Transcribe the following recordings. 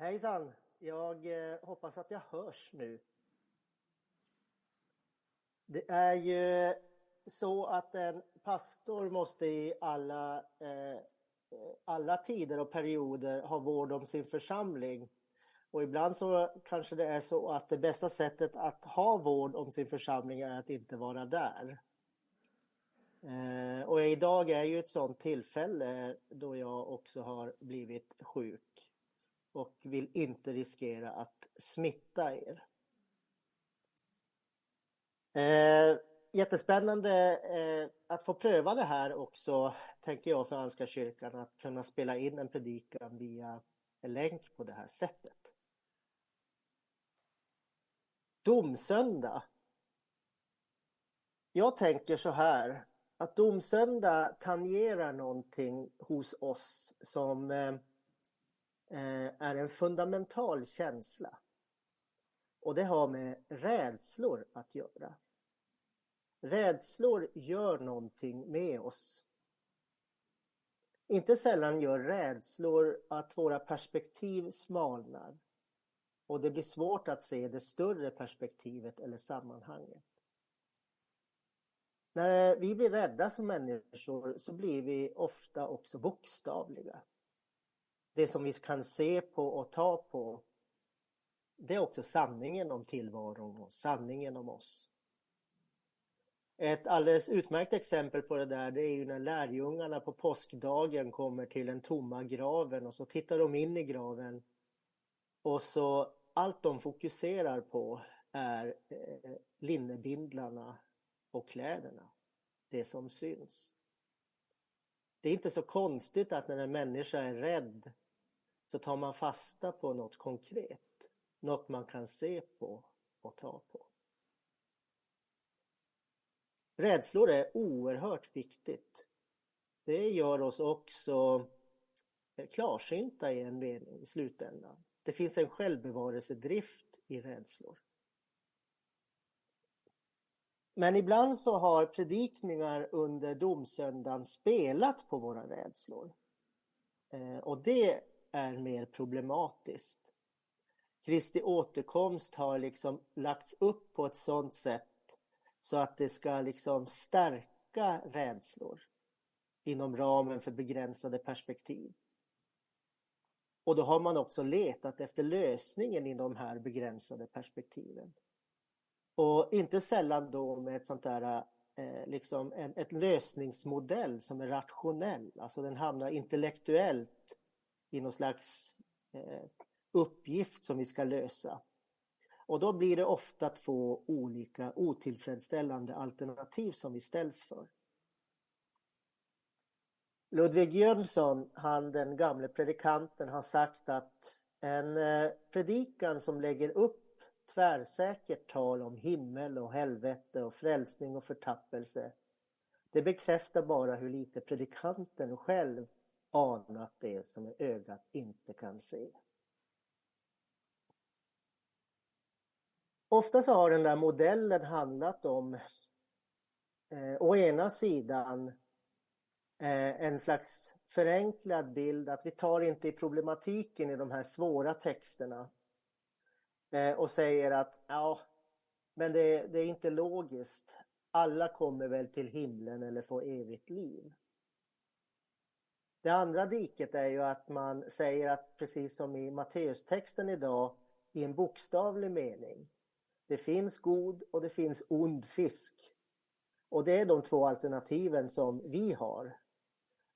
Hejsan, jag hoppas att jag hörs nu. Det är ju så att en pastor måste i alla tider och perioder ha vård om sin församling. Och ibland så kanske det är så att det bästa sättet att ha vård om sin församling är att inte vara där. Och idag är ju ett sådant tillfälle då jag också har blivit sjuk och vill inte riskera att smitta er. Jättespännande att få pröva det här också, tänker jag, för Anska kyrkan, att kunna spela in en predikan via en länk på det här sättet. Domsöndag. Jag tänker så här, att domsöndag tangerar någonting hos oss som är en fundamental känsla. Och det har med rädslor att göra. Rädslor gör någonting med oss. Inte sällan gör rädslor att våra perspektiv smalnar. Och det blir svårt att se det större perspektivet eller sammanhanget. När vi blir rädda som människor så blir vi ofta också bokstavliga. Det som vi kan se på och ta på, det är också sanningen om tillvaron och sanningen om oss. Ett alldeles utmärkt exempel på det där, det är ju när lärjungarna på påskdagen kommer till den tomma graven och så tittar de in i graven. Och så allt de fokuserar på är linnebindlarna och kläderna, det som syns. Det är inte så konstigt att när en människa är rädd så tar man fasta på något konkret. Något man kan se på och ta på. Rädslor är oerhört viktigt. Det gör oss också klarsynta i en mening i slutändan. Det finns en självbevarelsedrift i rädslor. Men ibland så har predikningar under domsöndagen spelat på våra rädslor. Och det är mer problematiskt. Kristi återkomst har liksom lagts upp på ett sådant sätt så att det ska liksom stärka rädslor inom ramen för begränsade perspektiv. Och då har man också letat efter lösningen i de här begränsade perspektiven. Och inte sällan då med ett sånt där, liksom ett lösningsmodell som är rationell. Alltså den hamnar intellektuellt i någon slags uppgift som vi ska lösa. Och då blir det ofta två olika otillfredsställande alternativ som vi ställs för. Ludvig Jönsson, den gamle predikanten, har sagt att en predikan som lägger upp tvärsäkert tal om himmel och helvete och frälsning och förtappelse, det bekräftar bara hur lite predikanten själv anat det som ögat inte kan se. Ofta så har den där modellen handlat om å ena sidan en slags förenklad bild att vi tar inte i problematiken i de här svåra texterna och säger att ja, men det är inte logiskt. Alla kommer väl till himlen eller får evigt liv. Det andra diket är ju att man säger att precis som i Matteustexten idag, i en bokstavlig mening, det finns god och det finns ond fisk. Och det är de två alternativen som vi har.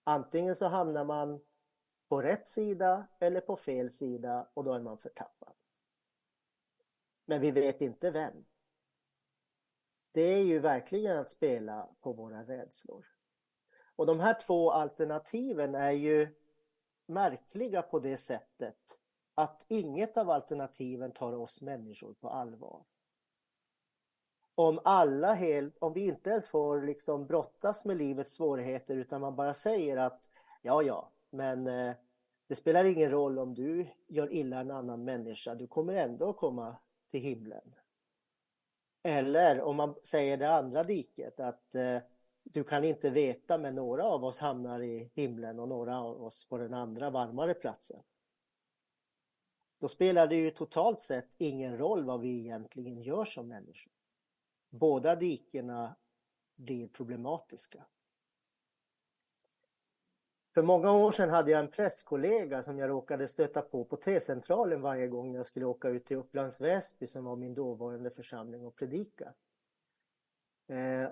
Antingen så hamnar man på rätt sida eller på fel sida och då är man förtappad. Men vi vet inte vem. Det är ju verkligen att spela på våra rädslor. Och de här två alternativen är ju märkliga på det sättet att inget av alternativen tar oss människor på allvar. Om vi inte ens får liksom brottas med livets svårigheter utan man bara säger att ja, men det spelar ingen roll om du gör illa en annan människa, du kommer ändå att komma till himlen. Eller om man säger det andra diket att du kan inte veta, men några av oss hamnar i himlen och några av oss på den andra varmare platsen. Då spelar det ju totalt sett ingen roll vad vi egentligen gör som människor. Båda dikena blir problematiska. För många år sedan hade jag en presskollega som jag råkade stöta på T-centralen varje gång jag skulle åka ut till Upplands Väsby, som var min dåvarande församling, och predika.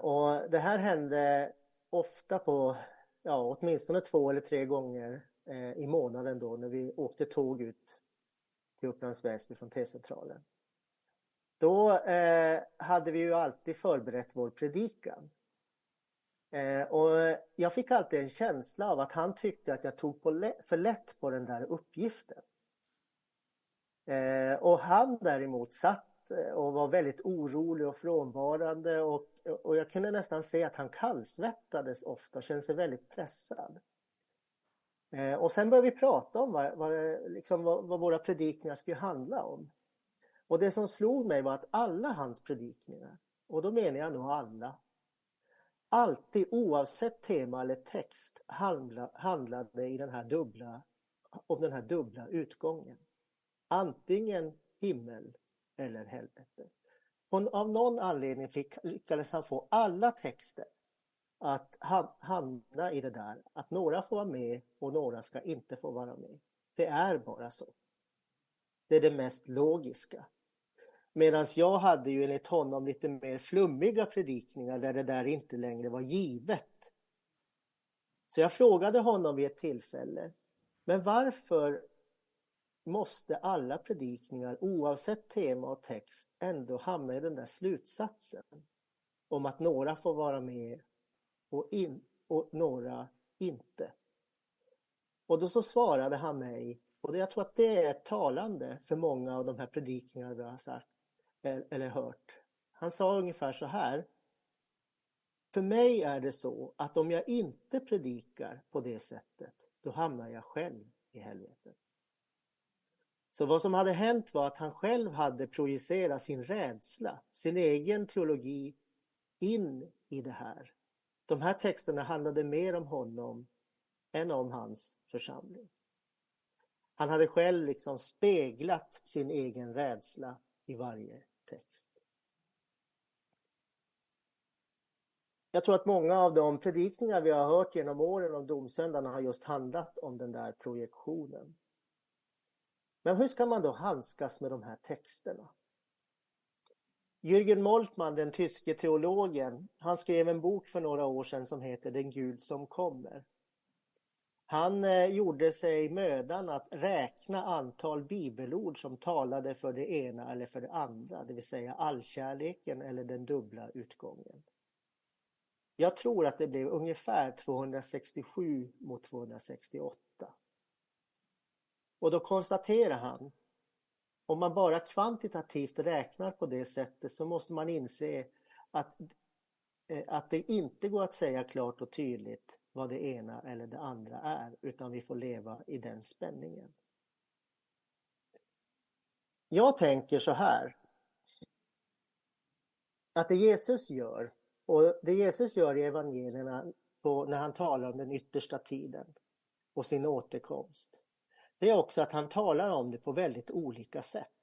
Och det här hände ofta på, åtminstone 2 eller 3 gånger i månaden då, när vi åkte tåg ut till Upplands Väsby från T-centralen. Då hade vi ju alltid förberett vår predikan. Och jag fick alltid en känsla av att han tyckte att jag tog för lätt på den där uppgiften. Och han däremot satt och var väldigt orolig och frånvarande. Och jag kunde nästan se att han kallsvettades ofta och kände sig väldigt pressad. Och sen började vi prata om vad våra predikningar skulle handla om. Och det som slog mig var att alla hans predikningar, och då menar jag nog alla, alltid oavsett tema eller text handlade om den här dubbla utgången. Antingen himmel eller helvete. Och av någon anledning lyckades han få alla texter att hamna i det där. Att några får vara med och några ska inte få vara med. Det är bara så. Det är det mest logiska. Medan jag hade ju enligt honom lite mer flummiga predikningar där det där inte längre var givet. Så jag frågade honom vid ett tillfälle: men varför måste alla predikningar oavsett tema och text ändå hamna i den där slutsatsen om att några får vara med och några inte? Och då så svarade han mig, och jag tror att det är talande för många av de här predikningarna vi har sagt eller hört. Han sa ungefär så här: för mig är det så att om jag inte predikar på det sättet, då hamnar jag själv i helvetet. Så vad som hade hänt var att han själv hade projicerat sin rädsla, sin egen teologi, in i det här. De här texterna handlade mer om honom än om hans församling. Han hade själv liksom speglat sin egen rädsla i varje text. Jag tror att många av de predikningar vi har hört genom åren om domsöndagarna har just handlat om den där projektionen. Men hur ska man då handskas med de här texterna? Jürgen Moltmann, den tyske teologen, han skrev en bok för några år sedan som heter Den Gud som kommer. Han gjorde sig mödan att räkna antal bibelord som talade för det ena eller för det andra. Det vill säga allkärleken eller den dubbla utgången. Jag tror att det blev ungefär 267 mot 268. Och då konstaterar han: om man bara kvantitativt räknar på det sättet så måste man inse att det inte går att säga klart och tydligt vad det ena eller det andra är, utan vi får leva i den spänningen. Jag tänker så här: att det Jesus gör, och det Jesus gör i evangelierna när han talar om den yttersta tiden och sin återkomst, det är också att han talar om det på väldigt olika sätt.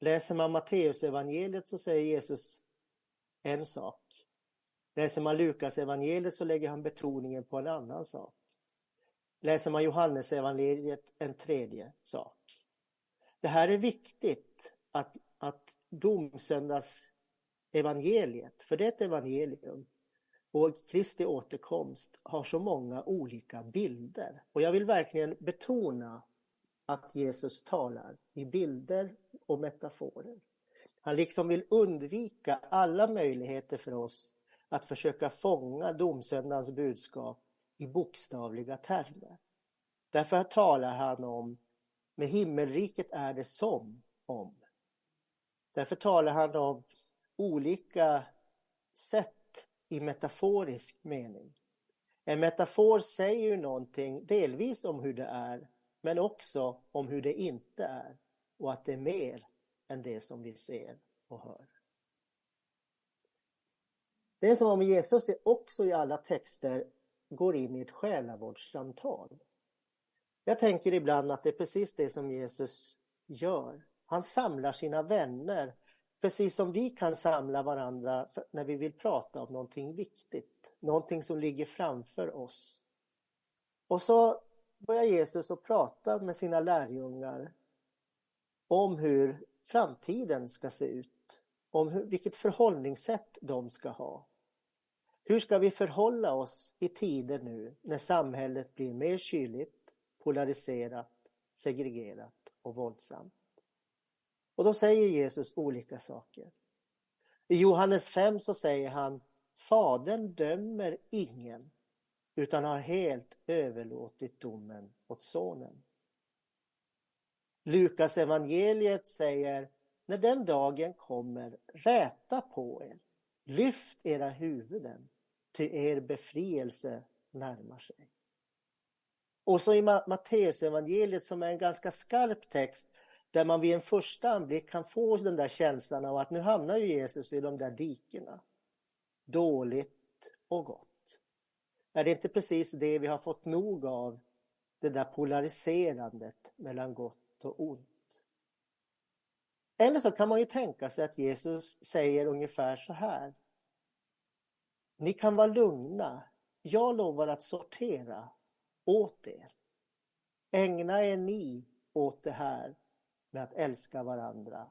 Läser man Matteusevangeliet så säger Jesus en sak. Läser man Lukas evangeliet så lägger han betoningen på en annan sak. Läser man Johannes evangeliet en tredje sak. Det här är viktigt att domsöndags evangeliet, för det är ett evangelium, och Kristi återkomst har så många olika bilder. Och jag vill verkligen betona att Jesus talar i bilder och metaforer. Han liksom vill undvika alla möjligheter för oss att försöka fånga domsöndagens budskap i bokstavliga termer. Därför talar han om: med himmelriket är det som om. Därför talar han om olika sätt i metaforisk mening. En metafor säger ju någonting delvis om hur det är, men också om hur det inte är. Och att det är mer än det som vi ser och hör. Det är som om Jesus också i alla texter går in i ett själavårdssamtal. Jag tänker ibland att det är precis det som Jesus gör. Han samlar sina vänner, precis som vi kan samla varandra när vi vill prata om någonting viktigt. Någonting som ligger framför oss. Och så börjar Jesus att prata med sina lärjungar om hur framtiden ska se ut. Om vilket förhållningssätt de ska ha. Hur ska vi förhålla oss i tider nu när samhället blir mer kyligt, polariserat, segregerat och våldsamt? Och då säger Jesus olika saker. I Johannes 5 så säger han: Fadern dömer ingen utan har helt överlåtit domen åt sonen. Lukas evangeliet säger: När den dagen kommer, räta på er, lyft era huvuden, till er befrielse närmar sig. Och så i Matteusevangeliet, som är en ganska skarp text, där man vid en första anblick kan få den där känslan av att nu hamnar ju Jesus i de där dikerna. Dåligt och gott. Är det inte precis det vi har fått nog av? Det där polariserandet mellan gott och ont. Eller så kan man ju tänka sig att Jesus säger ungefär så här: Ni kan vara lugna. Jag lovar att sortera åt er. Ägna er ni åt det här med att älska varandra,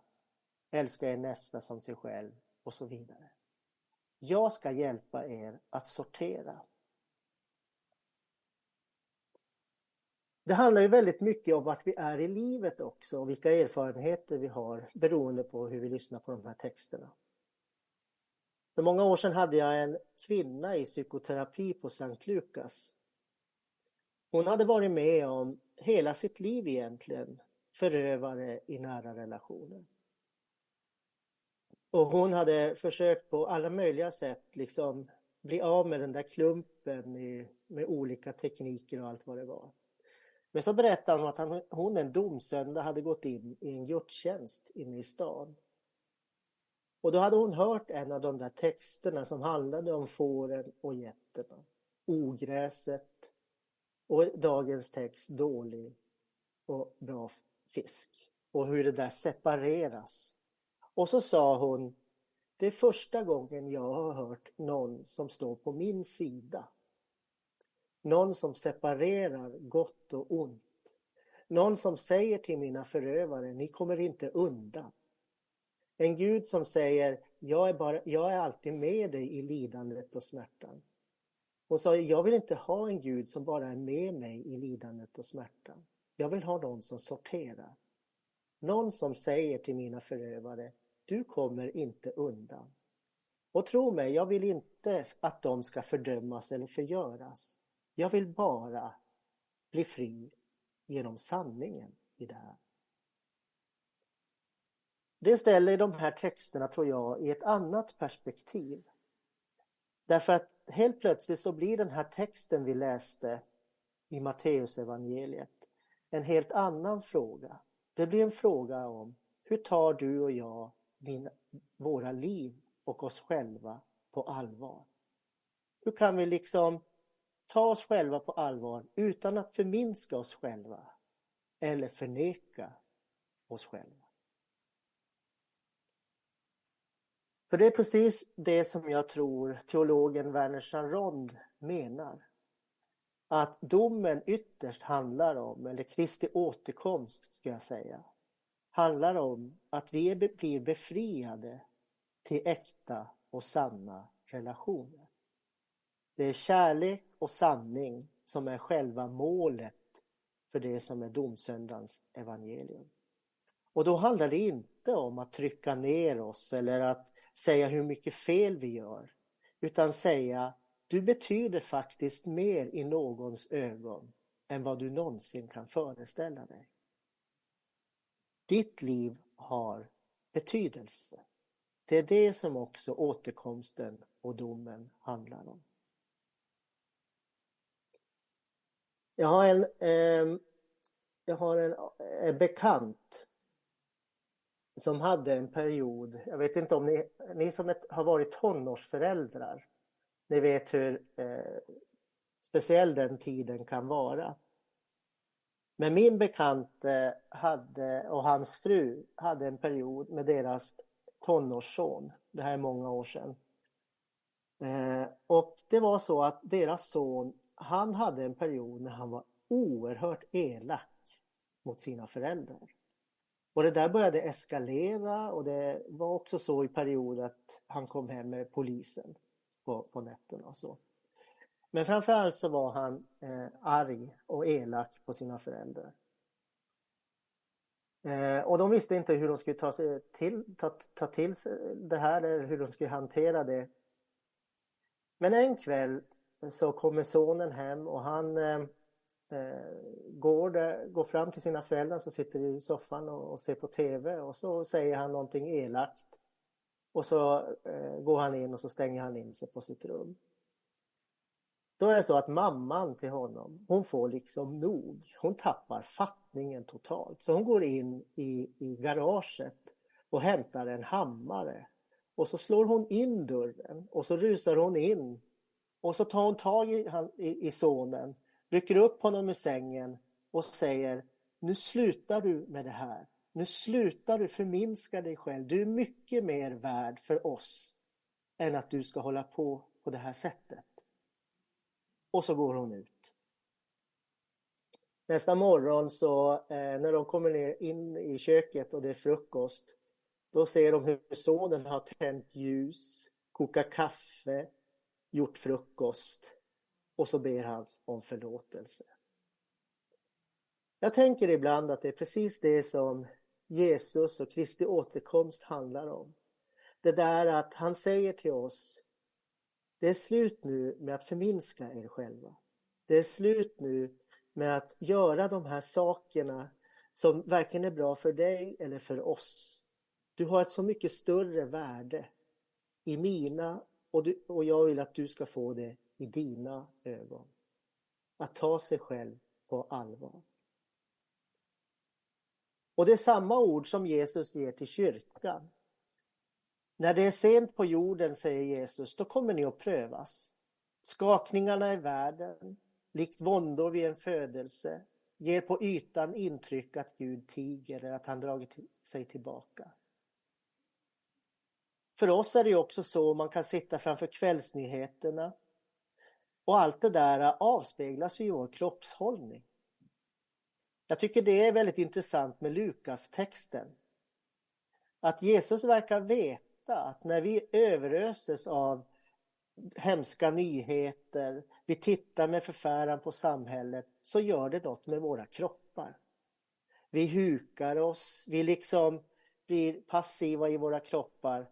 älska er nästa som sig själv och så vidare. Jag ska hjälpa er att sortera. Det handlar ju väldigt mycket om vart vi är i livet också och vilka erfarenheter vi har beroende på hur vi lyssnar på de här texterna. För många år sedan hade jag en kvinna i psykoterapi på Sankt Lukas. Hon hade varit med om hela sitt liv egentligen förövare i nära relationer. Och hon hade försökt på alla möjliga sätt liksom bli av med den där klumpen med olika tekniker och allt vad det var. Men så berättade hon att hon en domsöndag hade gått in i en gudstjänst inne i stan. Och då hade hon hört en av de där texterna som handlade om fåren och getterna. Ogräset och dagens text dålig och bra fisk. Och hur det där separeras. Och så sa hon: Det är första gången jag har hört någon som står på min sida. Någon som separerar gott och ont. Någon som säger till mina förövare: Ni kommer inte undan. En Gud som säger: Jag är alltid med dig i lidandet och smärtan. Och sa: Jag vill inte ha en Gud som bara är med mig i lidandet och smärtan. Jag vill ha någon som sorterar. Någon som säger till mina förövare: Du kommer inte undan. Och tro mig, jag vill inte att de ska fördömas eller förgöras. Jag vill bara bli fri genom sanningen i det här. Det ställer de här texterna, tror jag, i ett annat perspektiv. Därför att helt plötsligt så blir den här texten vi läste i Matteusevangeliet en helt annan fråga. Det blir en fråga om: Hur tar du och jag våra liv och oss själva på allvar? Hur kan vi liksom ta oss själva på allvar utan att förminska oss själva eller förneka oss själva? För det är precis det som jag tror teologen Werner Sandrod menar. Att domen ytterst handlar om, eller Kristi återkomst ska jag säga, handlar om att vi blir befriade till äkta och sanna relationer. Det är kärlek och sanning som är själva målet för det som är domsöndagens evangelium. Och då handlar det inte om att trycka ner oss eller att säga hur mycket fel vi gör, utan säga: Du betyder faktiskt mer i någons ögon än vad du någonsin kan föreställa dig. Ditt liv har betydelse. Det är det som också återkomsten och domen handlar om. Jag har en bekant som hade en period, jag vet inte om ni som har varit tonårsföräldrar, ni vet hur speciell den tiden kan vara. Men min bekant hade, och hans fru hade en period med deras tonårsson. Det här är många år sedan. Och det var så att deras son, han hade en period när han var oerhört elak mot sina föräldrar. Och det där började eskalera, och det var också så i period att han kom hem med polisen på nätterna och så. Men framförallt så var han arg och elak på sina föräldrar. Och de visste inte hur de skulle ta till sig det här eller hur de skulle hantera det. Men en kväll så kommer sonen hem och han går fram till sina föräldrar som sitter i soffan och ser på tv. Och så säger han någonting elakt. Och så går han in och så stänger han in sig på sitt rum. Då är det så att mamman till honom, hon får liksom nog. Hon tappar fattningen totalt. Så hon går in i garaget och hämtar en hammare. Och så slår hon in dörren och så rusar hon in. Och så tar hon tag i sonen, rycker upp honom ur sängen och säger: nu slutar du med det här. Nu slutar du förminska dig själv. Du är mycket mer värd för oss än att du ska hålla på det här sättet. Och så går hon ut. Nästa morgon så när de kommer ner in i köket och det är frukost, då ser de hur sonen har tänt ljus, kokat kaffe, gjort frukost och så ber han om förlåtelse. Jag tänker ibland att det är precis det som Jesus och Kristi återkomst handlar om. Det där att han säger till oss: det är slut nu med att förminska er själva. Det är slut nu med att göra de här sakerna som verkligen är bra för dig eller för oss. Du har ett så mycket större värde i mina, och jag vill att du ska få det i dina ögon. Att ta sig själv på allvar. Och det är samma ord som Jesus ger till kyrkan. När det är sent på jorden, säger Jesus, då kommer ni att prövas. Skakningarna i världen, likt våndor vid en födelse, ger på ytan intryck att Gud tiger eller att han dragit sig tillbaka. För oss är det också så, man kan sitta framför kvällsnyheterna. Och allt det där avspeglas i vår kroppshållning. Jag tycker det är väldigt intressant med Lukas-texten. Att Jesus verkar veta att när vi överöses av hemska nyheter, vi tittar med förfäran på samhället, så gör det något med våra kroppar. Vi hukar oss, vi liksom blir passiva i våra kroppar.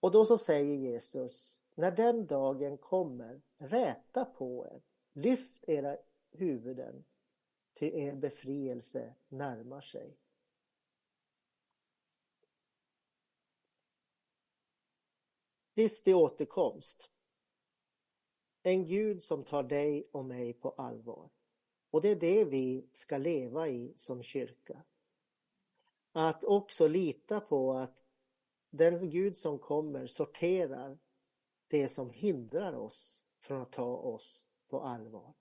Och då så säger Jesus: när den dagen kommer, räta på er, lyft era huvuden, till er befrielse närmar sig. Kristi återkomst. En Gud som tar dig och mig på allvar. Och det är det vi ska leva i som kyrka. Att också lita på att den Gud som kommer sorterar det som hindrar oss från att ta oss på allvar.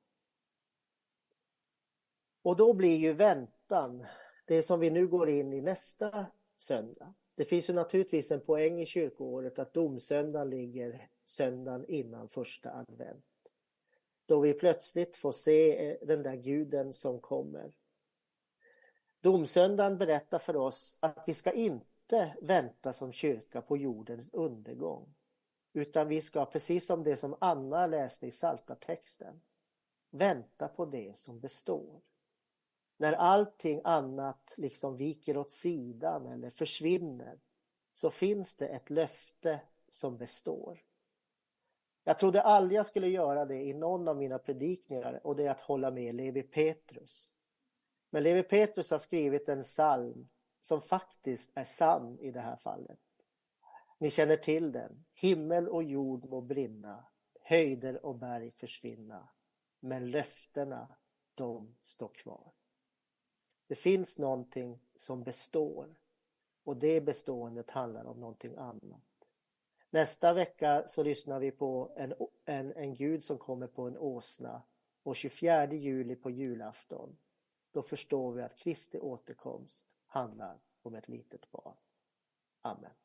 Och då blir ju väntan det som vi nu går in i nästa söndag. Det finns ju naturligtvis en poäng i kyrkoåret att domsöndagen ligger söndagen innan första advent. Då vi plötsligt får se den där guden som kommer. Domsöndagen berättar för oss att vi ska inte vänta som kyrka på jordens undergång. Utan vi ska, precis som det som Anna läste i Psaltartexten, vänta på det som består. När allting annat liksom viker åt sidan eller försvinner, så finns det ett löfte som består. Jag trodde aldrig jag skulle göra det i någon av mina predikningar, och det är att hålla med Levi Petrus. Men Levi Petrus har skrivit en psalm som faktiskt är sann i det här fallet. Ni känner till den. Himmel och jord må brinna, höjder och berg försvinna, men löftena, de står kvar. Det finns någonting som består, och det beståendet handlar om någonting annat. Nästa vecka så lyssnar vi på en Gud som kommer på en åsna, och 24 juli på julafton. då förstår vi att Kristi återkomst handlar om ett litet barn. Amen.